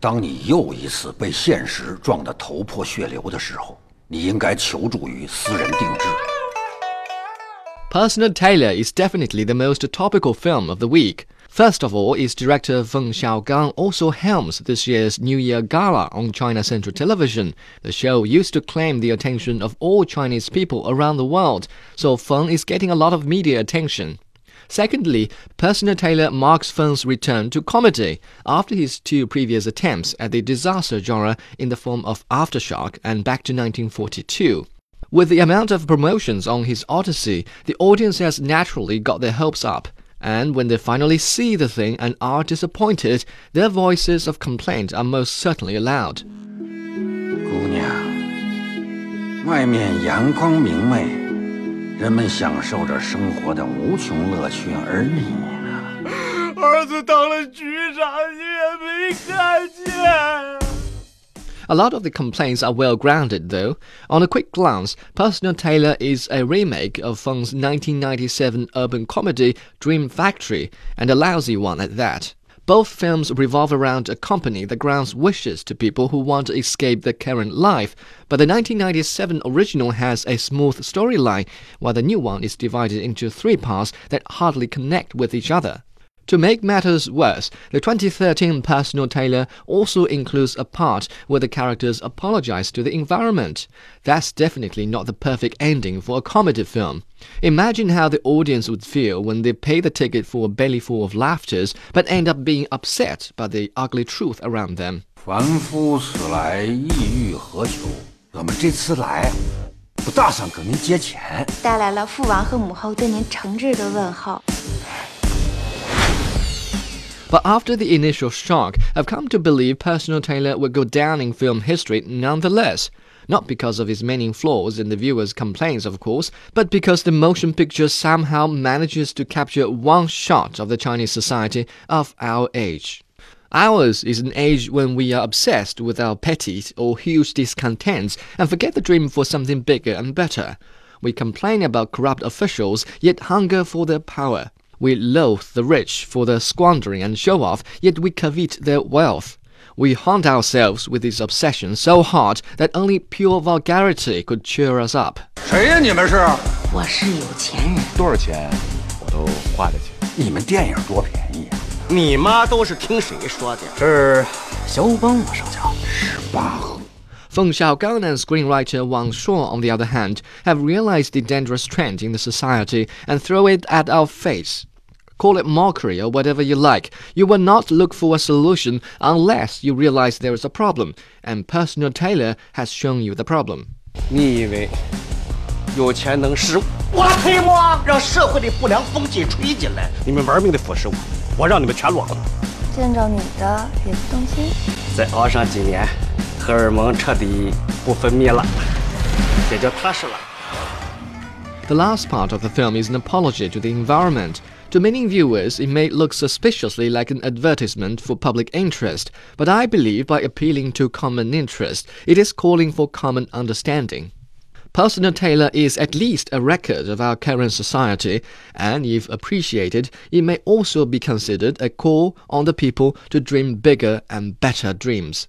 当你又一次被现实撞得头破血流的时候，你应该求助于私人定制。Personal Tailor is definitely the most topical film of the week. First of all, its director Feng Xiaogang also helms this year's New Year Gala on China Central Television. The show used to claim the attention of all Chinese people around the world, so Feng is getting a lot of media attention. Secondly, Personal Tailor marks Feng's return to comedy after his two previous attempts at the disaster genre in the form of Aftershock and Back to 1942. With the amount of promotions on his Odyssey, the audience has naturally got their hopes up, and when they finally see the thing and are disappointed, their voices of complaint are most certainly loud. 姑娘，外面阳光明媚。 人们享受着生活的无穷乐趣，而你呢？儿子当了局长，你也没看见。A lot of the complaints are well-grounded, though. On a quick glance, Personal Tailor is a remake of Feng's 1997 urban comedy Dream Factory, and a lousy one at that. Both films revolve around a company that grants wishes to people who want to escape their current life, but the 1997 original has a smooth storyline, while the new one is divided into three parts that hardly connect with each other. To make matters worse, the 2013 Personal Tailor also includes a part where the characters apologize to the environment. That's definitely not the perfect ending for a comedy film. Imagine how the audience would feel when they pay the ticket for a bellyful of laughter, but end up being upset by the ugly truth around them. 凡夫死来，意欲何求？我们这次来，不打算跟您借钱，带来了父王和母后对您诚挚的问候。 But after the initial shock, I've come to believe Personal Tailor will go down in film history nonetheless. Not because of its many flaws and the viewers' complaints, of course, but because the motion picture somehow manages to capture one shot of the Chinese society of our age. Ours is an age when we are obsessed with our petty or huge discontents and forget the dream for something bigger and better. We complain about corrupt officials, yet hunger for their power. We loathe the rich for their squandering and show-off, yet we covet their wealth. We haunt ourselves with this obsession so hard that only pure vulgarity could cheer us up. 谁呀？你们是？我是有钱人。多少钱？我都花得起。你们电影多便宜啊！你妈都是听谁说的？是肖邦吗？上校，18。 Feng Xiaogang and screenwriter Wang Shuo, on the other hand, have realized the dangerous trend in the society and throw it at our face. Call it mockery or whatever you like, you will not look for a solution unless you realize there is a problem, and Personal Tailor has shown you the problem. 你以为有钱能使我来推波，让社会的不良风气吹进来？你们玩命的腐蚀我，我让你们全裸了。见着你的也不动心。再熬上几年。 荷尔蒙彻底不分泌了，也就踏实了。The last part of the film is an apology to the environment. To many viewers, it may look suspiciously like an advertisement for public interest, but I believe by appealing to common interest, it is calling for common understanding. Personal Tailor is at least a record of our current society, and if appreciated, it may also be considered a call on the people to dream bigger and better dreams.